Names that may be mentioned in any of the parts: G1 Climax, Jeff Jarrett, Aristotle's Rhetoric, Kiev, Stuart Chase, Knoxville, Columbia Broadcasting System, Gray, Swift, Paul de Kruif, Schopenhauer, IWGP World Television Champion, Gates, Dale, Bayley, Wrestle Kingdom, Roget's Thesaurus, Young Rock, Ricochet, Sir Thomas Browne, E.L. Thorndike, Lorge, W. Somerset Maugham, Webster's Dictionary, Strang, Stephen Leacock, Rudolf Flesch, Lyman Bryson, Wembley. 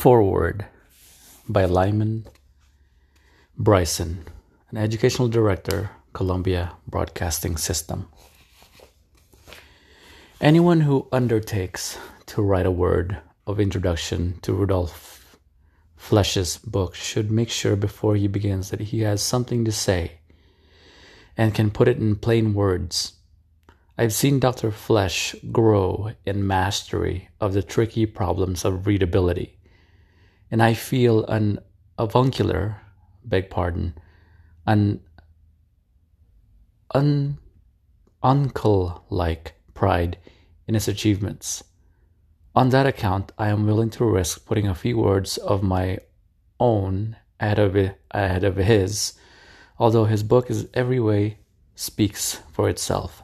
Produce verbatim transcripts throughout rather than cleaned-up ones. Foreword by Lyman Bryson, an educational director, Columbia Broadcasting System. Anyone who undertakes to write a word of introduction to Rudolf Flesch's book should make sure before he begins that he has something to say and can put it in plain words. I've seen Doctor Flesch grow in mastery of the tricky problems of readability, and I feel an avuncular, beg pardon, an un, uncle-like pride in his achievements. On that account, I am willing to risk putting a few words of my own ahead of, ahead of his, although his book is every way speaks for itself.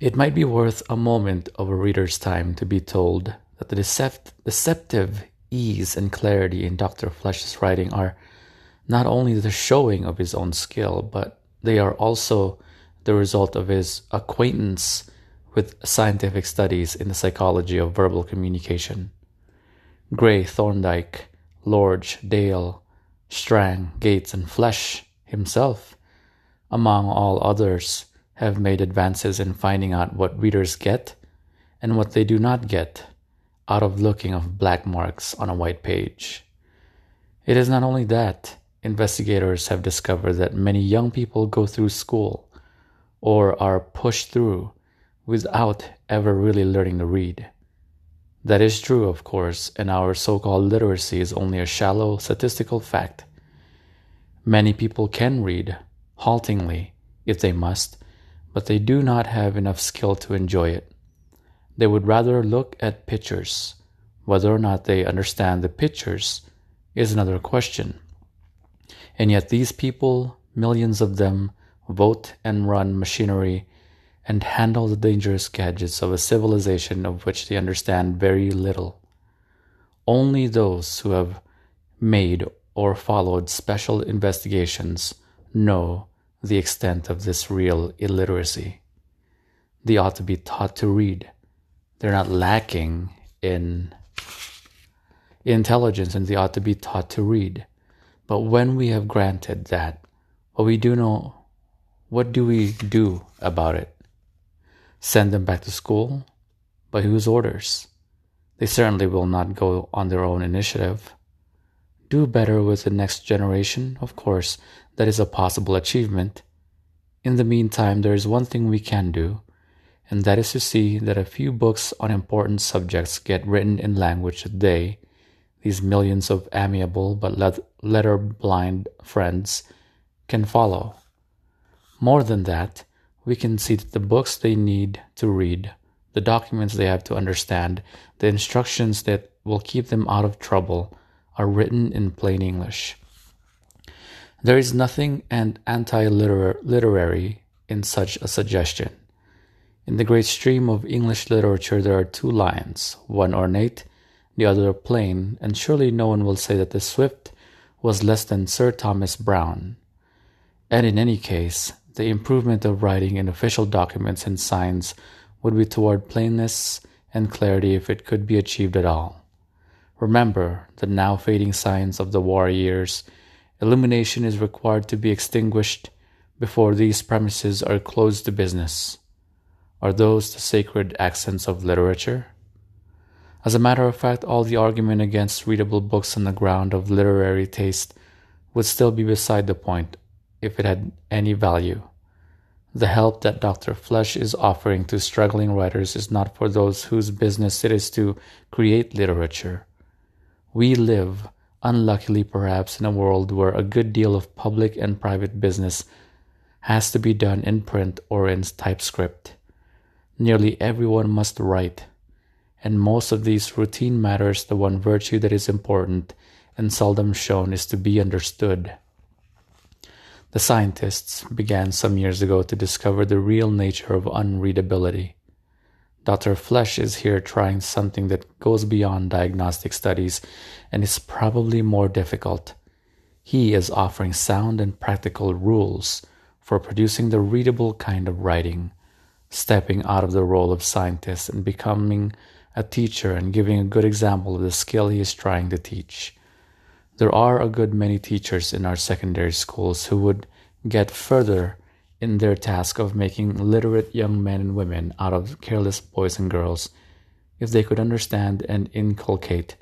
It might be worth a moment of a reader's time to be told that the decept- deceptive ease and clarity in Doctor Flesch's writing are not only the showing of his own skill, but they are also the result of his acquaintance with scientific studies in the psychology of verbal communication. Gray, Thorndike, Lorge, Dale, Strang, Gates, and Flesch himself, among all others, have made advances in finding out what readers get and what they do not get out of looking of black marks on a white page. It is not only that. Investigators have discovered that many young people go through school or are pushed through without ever really learning to read. That is true, of course, and our so-called literacy is only a shallow statistical fact. Many people can read, haltingly, if they must, but they do not have enough skill to enjoy it. They would rather look at pictures. Whether or not they understand the pictures is another question. And yet these people, millions of them, vote and run machinery and handle the dangerous gadgets of a civilization of which they understand very little. Only those who have made or followed special investigations know the extent of this real illiteracy. They ought to be taught to read. They're not lacking in intelligence, and they ought to be taught to read. But when we have granted that, what we do know, what do we do about it? Send them back to school? By whose orders? They certainly will not go on their own initiative. Do better with the next generation? Of course, that is a possible achievement. In the meantime, there is one thing we can do, and that is to see that a few books on important subjects get written in language that they, these millions of amiable but letter-blind friends, can follow. More than that, we can see that the books they need to read, the documents they have to understand, the instructions that will keep them out of trouble, are written in plain English. There is nothing anti-literary in such a suggestion. In the great stream of English literature, there are two lines, one ornate, the other plain, and surely no one will say that the Swift was less than Sir Thomas Browne. And in any case, the improvement of writing in official documents and signs would be toward plainness and clarity if it could be achieved at all. Remember the now fading signs of the war years. Illumination is required to be extinguished before these premises are closed to business. Are those the sacred accents of literature? As a matter of fact, all the argument against readable books on the ground of literary taste would still be beside the point if it had any value. The help that Doctor Flesch is offering to struggling writers is not for those whose business it is to create literature. We live, unluckily perhaps, in a world where a good deal of public and private business has to be done in print or in typescript. Nearly everyone must write. And most of these routine matters, the one virtue that is important and seldom shown is to be understood. The scientists began some years ago to discover the real nature of unreadability. Doctor Flesch is here trying something that goes beyond diagnostic studies and is probably more difficult. He is offering sound and practical rules for producing the readable kind of writing, stepping out of the role of scientist and becoming a teacher and giving a good example of the skill he is trying to teach. There are a good many teachers in our secondary schools who would get further in their task of making literate young men and women out of careless boys and girls if they could understand and inculcate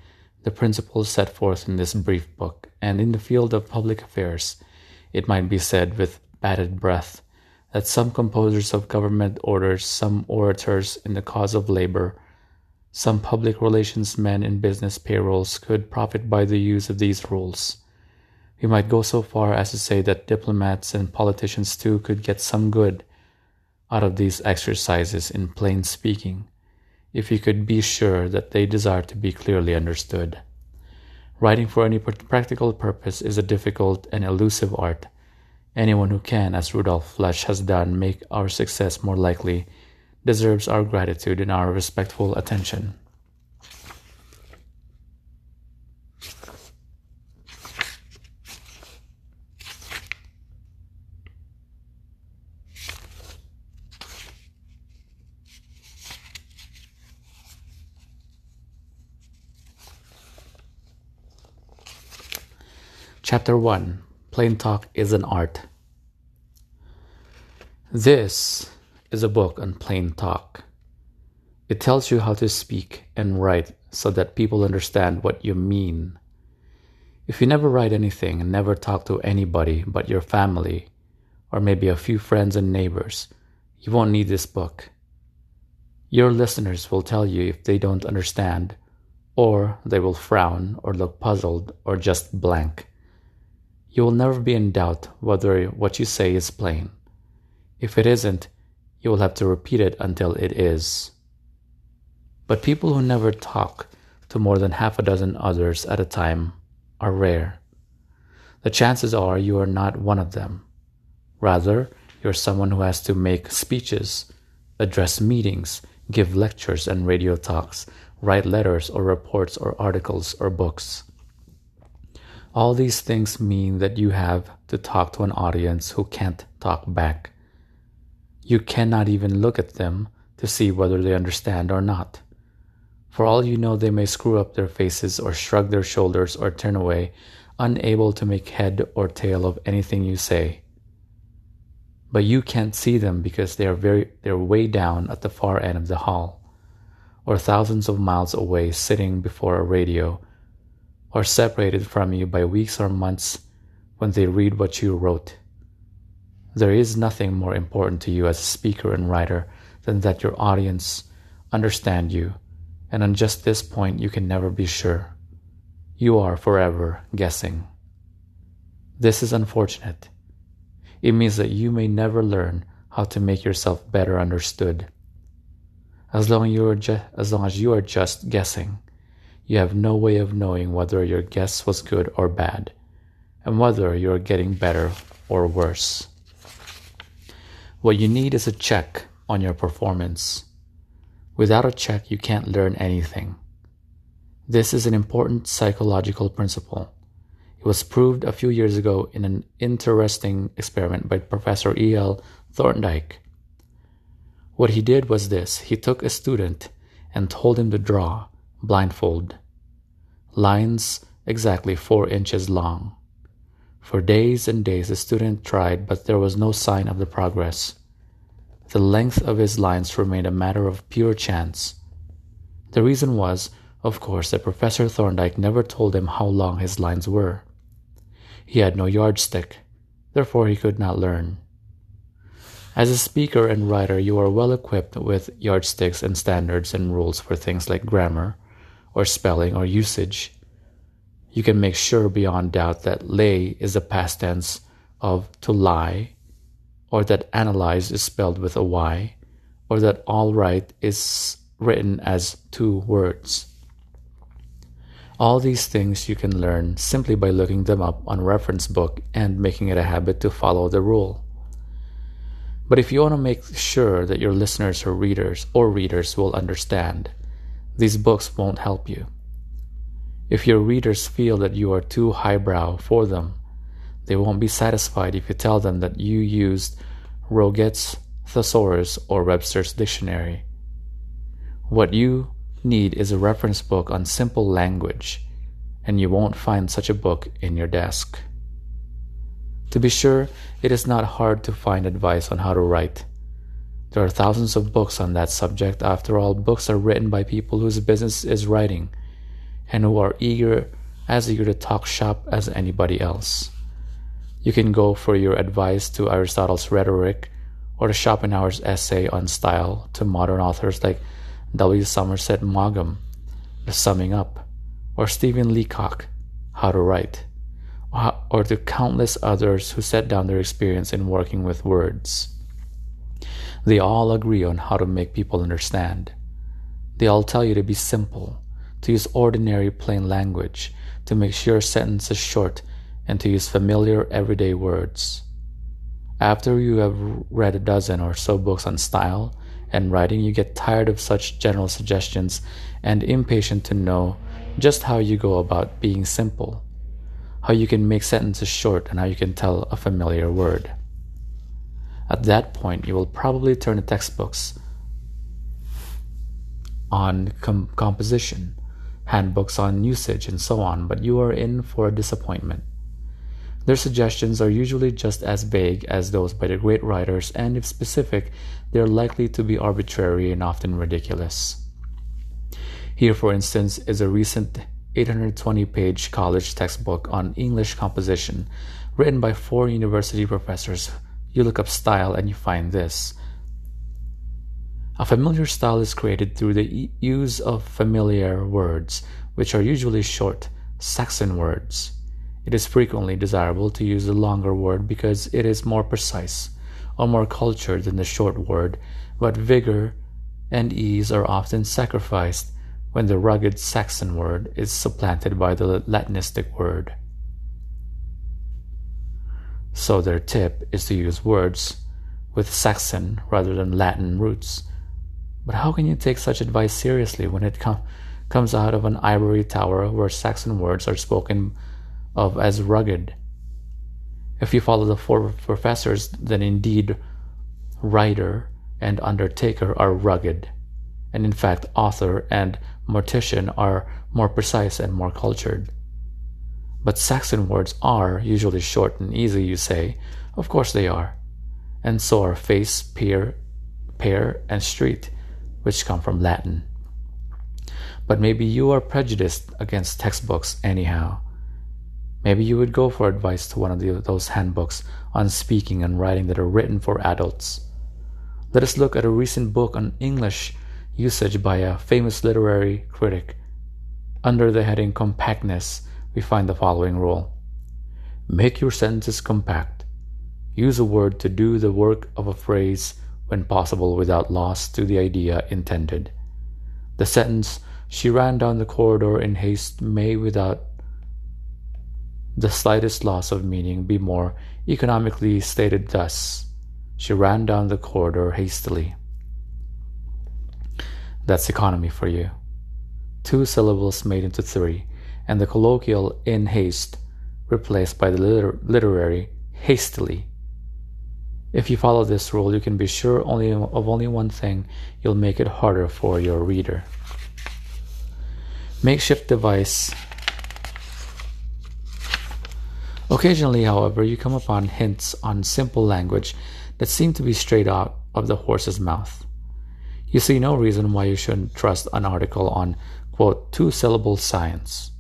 the principles set forth in this brief book, and in the field of public affairs, it might be said with bated breath that some composers of government orders, some orators in the cause of labor, some public relations men in business payrolls could profit by the use of these rules. We might go so far as to say that diplomats and politicians too could get some good out of these exercises in plain speaking, if we could be sure that they desire to be clearly understood. Writing for any practical purpose is a difficult and elusive art. Anyone who can, as Rudolf Flesch has done, make our success more likely deserves our gratitude and our respectful attention. Chapter one. Plain Talk is an Art. This is a book on plain talk. It tells you how to speak and write so that people understand what you mean. If you never write anything and never talk to anybody but your family, or maybe a few friends and neighbors, you won't need this book. Your listeners will tell you if they don't understand, or they will frown or look puzzled or just blank. You will never be in doubt whether what you say is plain. If it isn't, you will have to repeat it until it is. But people who never talk to more than half a dozen others at a time are rare. The chances are you are not one of them. Rather, you're someone who has to make speeches, address meetings, give lectures and radio talks, write letters or reports or articles or books. All these things mean that you have to talk to an audience who can't talk back. You cannot even look at them to see whether they understand or not. For all you know, they may screw up their faces or shrug their shoulders or turn away, unable to make head or tail of anything you say. But you can't see them because they are very, they're way down at the far end of the hall, or thousands of miles away sitting before a radio, or separated from you by weeks or months when they read what you wrote. There is nothing more important to you as a speaker and writer than that your audience understand you, and on just this point you can never be sure. You are forever guessing. This is unfortunate. It means that you may never learn how to make yourself better understood. As long as you are, ju- as long as you are just guessing, you have no way of knowing whether your guess was good or bad, and whether you are getting better or worse. What you need is a check on your performance. Without a check, you can't learn anything. This is an important psychological principle. It was proved a few years ago in an interesting experiment by Professor E L Thorndike. What he did was this. He took a student and told him to draw, blindfold, lines exactly four inches long. For days and days the student tried, but there was no sign of the progress. The length of his lines remained a matter of pure chance. The reason was, of course, that Professor Thorndike never told him how long his lines were. He had no yardstick, therefore he could not learn. As a speaker and writer, you are well equipped with yardsticks and standards and rules for things like grammar, or spelling, or usage. You can make sure beyond doubt that lay is the past tense of to lie, or that analyze is spelled with a Y, or that all right is written as two words. All these things you can learn simply by looking them up on a reference book and making it a habit to follow the rule. But if you want to make sure that your listeners or readers or readers will understand, these books won't help you. If your readers feel that you are too highbrow for them, they won't be satisfied if you tell them that you used Roget's Thesaurus or Webster's Dictionary. What you need is a reference book on simple language, and you won't find such a book in your desk. To be sure, it is not hard to find advice on how to write. There are thousands of books on that subject. After all, books are written by people whose business is writing, and who are eager, as eager to talk shop as anybody else. You can go for your advice to Aristotle's Rhetoric or to Schopenhauer's essay on style, to modern authors like W. Somerset Maugham, The Summing Up, or Stephen Leacock, How to Write, or to countless others who set down their experience in working with words. They all agree on how to make people understand. They all tell you to be simple, to use ordinary plain language, to make sure sentences short, and to use familiar everyday words. After you have read a dozen or so books on style and writing, you get tired of such general suggestions and impatient to know just how you go about being simple, how you can make sentences short, and how you can tell a familiar word. At that point, you will probably turn to textbooks on com- composition, handbooks on usage, and so on, but you are in for a disappointment. Their suggestions are usually just as vague as those by the great writers, and if specific, they are likely to be arbitrary and often ridiculous. Here, for instance, is a recent eight hundred twenty page college textbook on English composition written by four university professors. You look up style and you find this. A familiar style is created through the use of familiar words, which are usually short Saxon words. It is frequently desirable to use the longer word because it is more precise or more cultured than the short word, but vigor and ease are often sacrificed when the rugged Saxon word is supplanted by the Latinistic word. So their tip is to use words with Saxon rather than Latin roots. But how can you take such advice seriously when it com- comes out of an ivory tower where Saxon words are spoken of as rugged? If you follow the four professors, then indeed writer and undertaker are rugged, and in fact author and mortician are more precise and more cultured. But Saxon words are usually short and easy, you say. Of course they are. And so are face, peer, pair, and street, which come from Latin. But maybe you are prejudiced against textbooks anyhow. Maybe you would go for advice to one of the, those handbooks on speaking and writing that are written for adults. Let us look at a recent book on English usage by a famous literary critic. Under the heading Compactness, we find the following rule. Make your sentences compact. Use a word to do the work of a phrase when possible without loss to the idea intended. The sentence, she ran down the corridor in haste, may without the slightest loss of meaning be more economically stated thus. She ran down the corridor hastily. That's economy for you. Two syllables made into three, and the colloquial in haste replaced by the liter- literary hastily. If you follow this rule, you can be sure only of only one thing. You'll make it harder for your reader. Makeshift device. Occasionally, however, you come upon hints on simple language that seem to be straight out of the horse's mouth. You see no reason why you shouldn't trust an article on, quote, two-syllable science,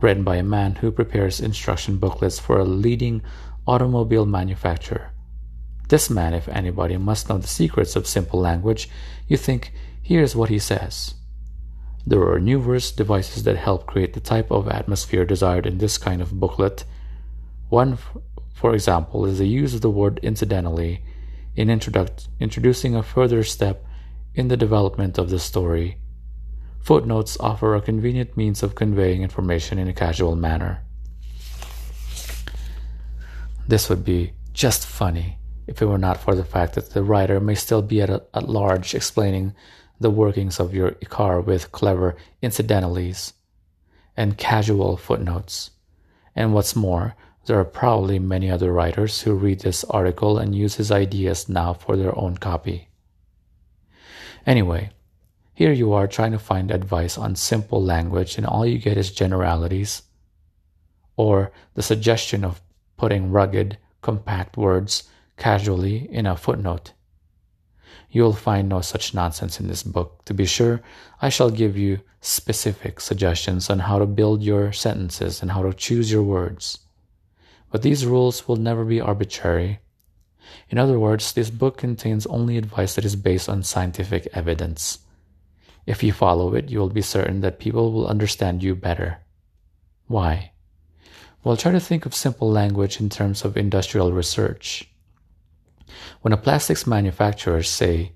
written by a man who prepares instruction booklets for a leading automobile manufacturer. This man, if anybody, must know the secrets of simple language. You think, here's what he says. There are numerous devices that help create the type of atmosphere desired in this kind of booklet. One, for example, is the use of the word incidentally in introduct- introducing a further step in the development of the story. Footnotes offer a convenient means of conveying information in a casual manner. This would be just funny if it were not for the fact that the writer may still be at, a, at large explaining the workings of your car with clever incidentalies and casual footnotes. And what's more, there are probably many other writers who read this article and use his ideas now for their own copy. Anyway, Here you are trying to find advice on simple language, and all you get is generalities, or the suggestion of putting rugged, compact words casually in a footnote. You'll find no such nonsense in this book. To be sure, I shall give you specific suggestions on how to build your sentences and how to choose your words. But these rules will never be arbitrary. In other words, this book contains only advice that is based on scientific evidence. If you follow it, you will be certain that people will understand you better. Why? Well, try to think of simple language in terms of industrial research. When a plastics manufacturer, say,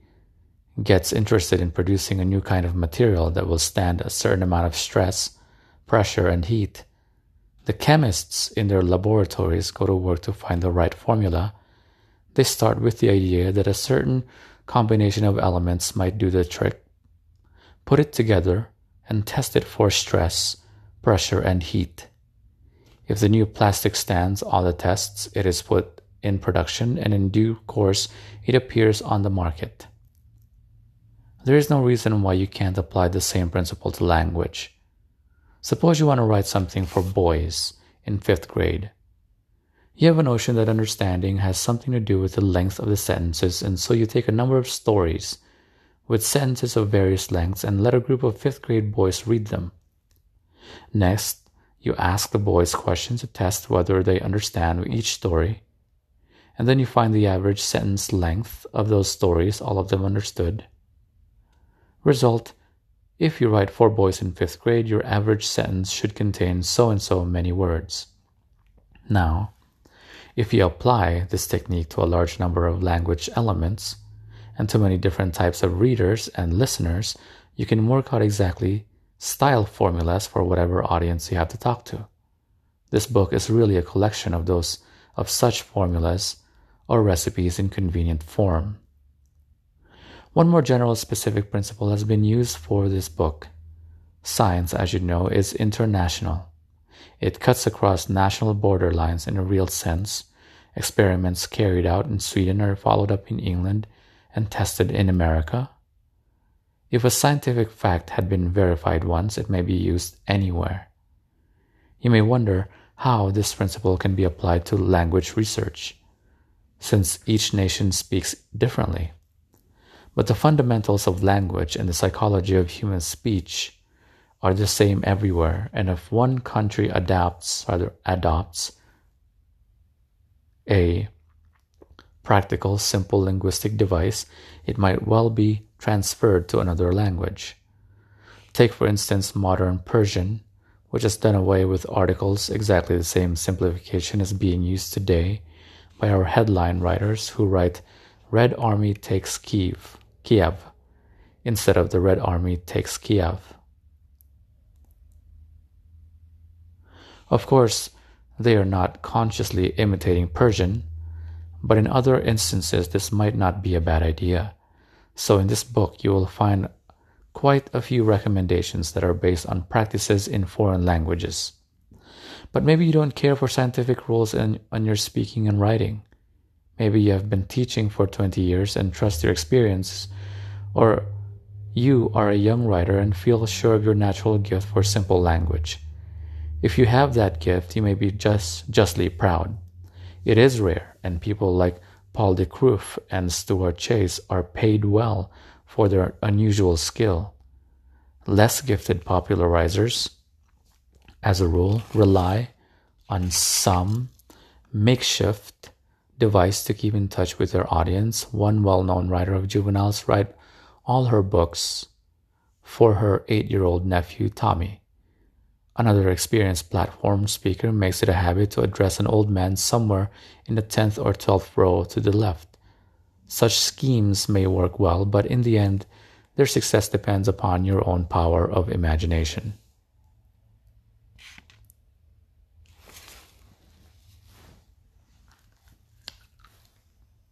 gets interested in producing a new kind of material that will stand a certain amount of stress, pressure, and heat, the chemists in their laboratories go to work to find the right formula. They start with the idea that a certain combination of elements might do the trick, put it together, and test it for stress, pressure, and heat. If the new plastic stands all the tests, it is put in production, and in due course it appears on the market. There is no reason why you can't apply the same principle to language. Suppose you want to write something for boys in fifth grade. You have a notion that understanding has something to do with the length of the sentences, and so you take a number of stories with sentences of various lengths and let a group of fifth grade boys read them. Next, you ask the boys questions to test whether they understand each story, and then you find the average sentence length of those stories, all of them understood. Result, if you write for boys in fifth grade, your average sentence should contain so-and-so many words. Now, if you apply this technique to a large number of language elements and to many different types of readers and listeners, you can work out exactly style formulas for whatever audience you have to talk to. This book is really a collection of those of such formulas or recipes in convenient form. One more general specific principle has been used for this book. Science, as you know, is international. It cuts across national borderlines in a real sense. Experiments carried out in Sweden are followed up in England and tested in America. If a scientific fact had been verified once, it may be used anywhere. You may wonder how this principle can be applied to language research, since each nation speaks differently. But the fundamentals of language and the psychology of human speech are the same everywhere, and if one country adapts, rather adopts a practical, simple linguistic device, it might well be transferred to another language. Take, for instance, modern Persian, which has done away with articles. Exactly the same simplification is being used today by our headline writers who write Red Army takes Kiev, Kiev instead of the Red Army takes Kiev. Of course, they are not consciously imitating Persian, but in other instances this might not be a bad idea. So in this book you will find quite a few recommendations that are based on practices in foreign languages. But maybe you don't care for scientific rules in, on your speaking and writing. Maybe you have been teaching for twenty years and trust your experiences, or you are a young writer and feel sure of your natural gift for simple language. If you have that gift, you may be just, justly proud. It is rare, and people like Paul de Kruif and Stuart Chase are paid well for their unusual skill. Less gifted popularizers, as a rule, rely on some makeshift device to keep in touch with their audience. One well-known writer of juveniles wrote all her books for her eight-year-old nephew, Tommy. Another experienced platform speaker makes it a habit to address an old man somewhere in the tenth or twelfth row to the left. Such schemes may work well, but in the end, their success depends upon your own power of imagination.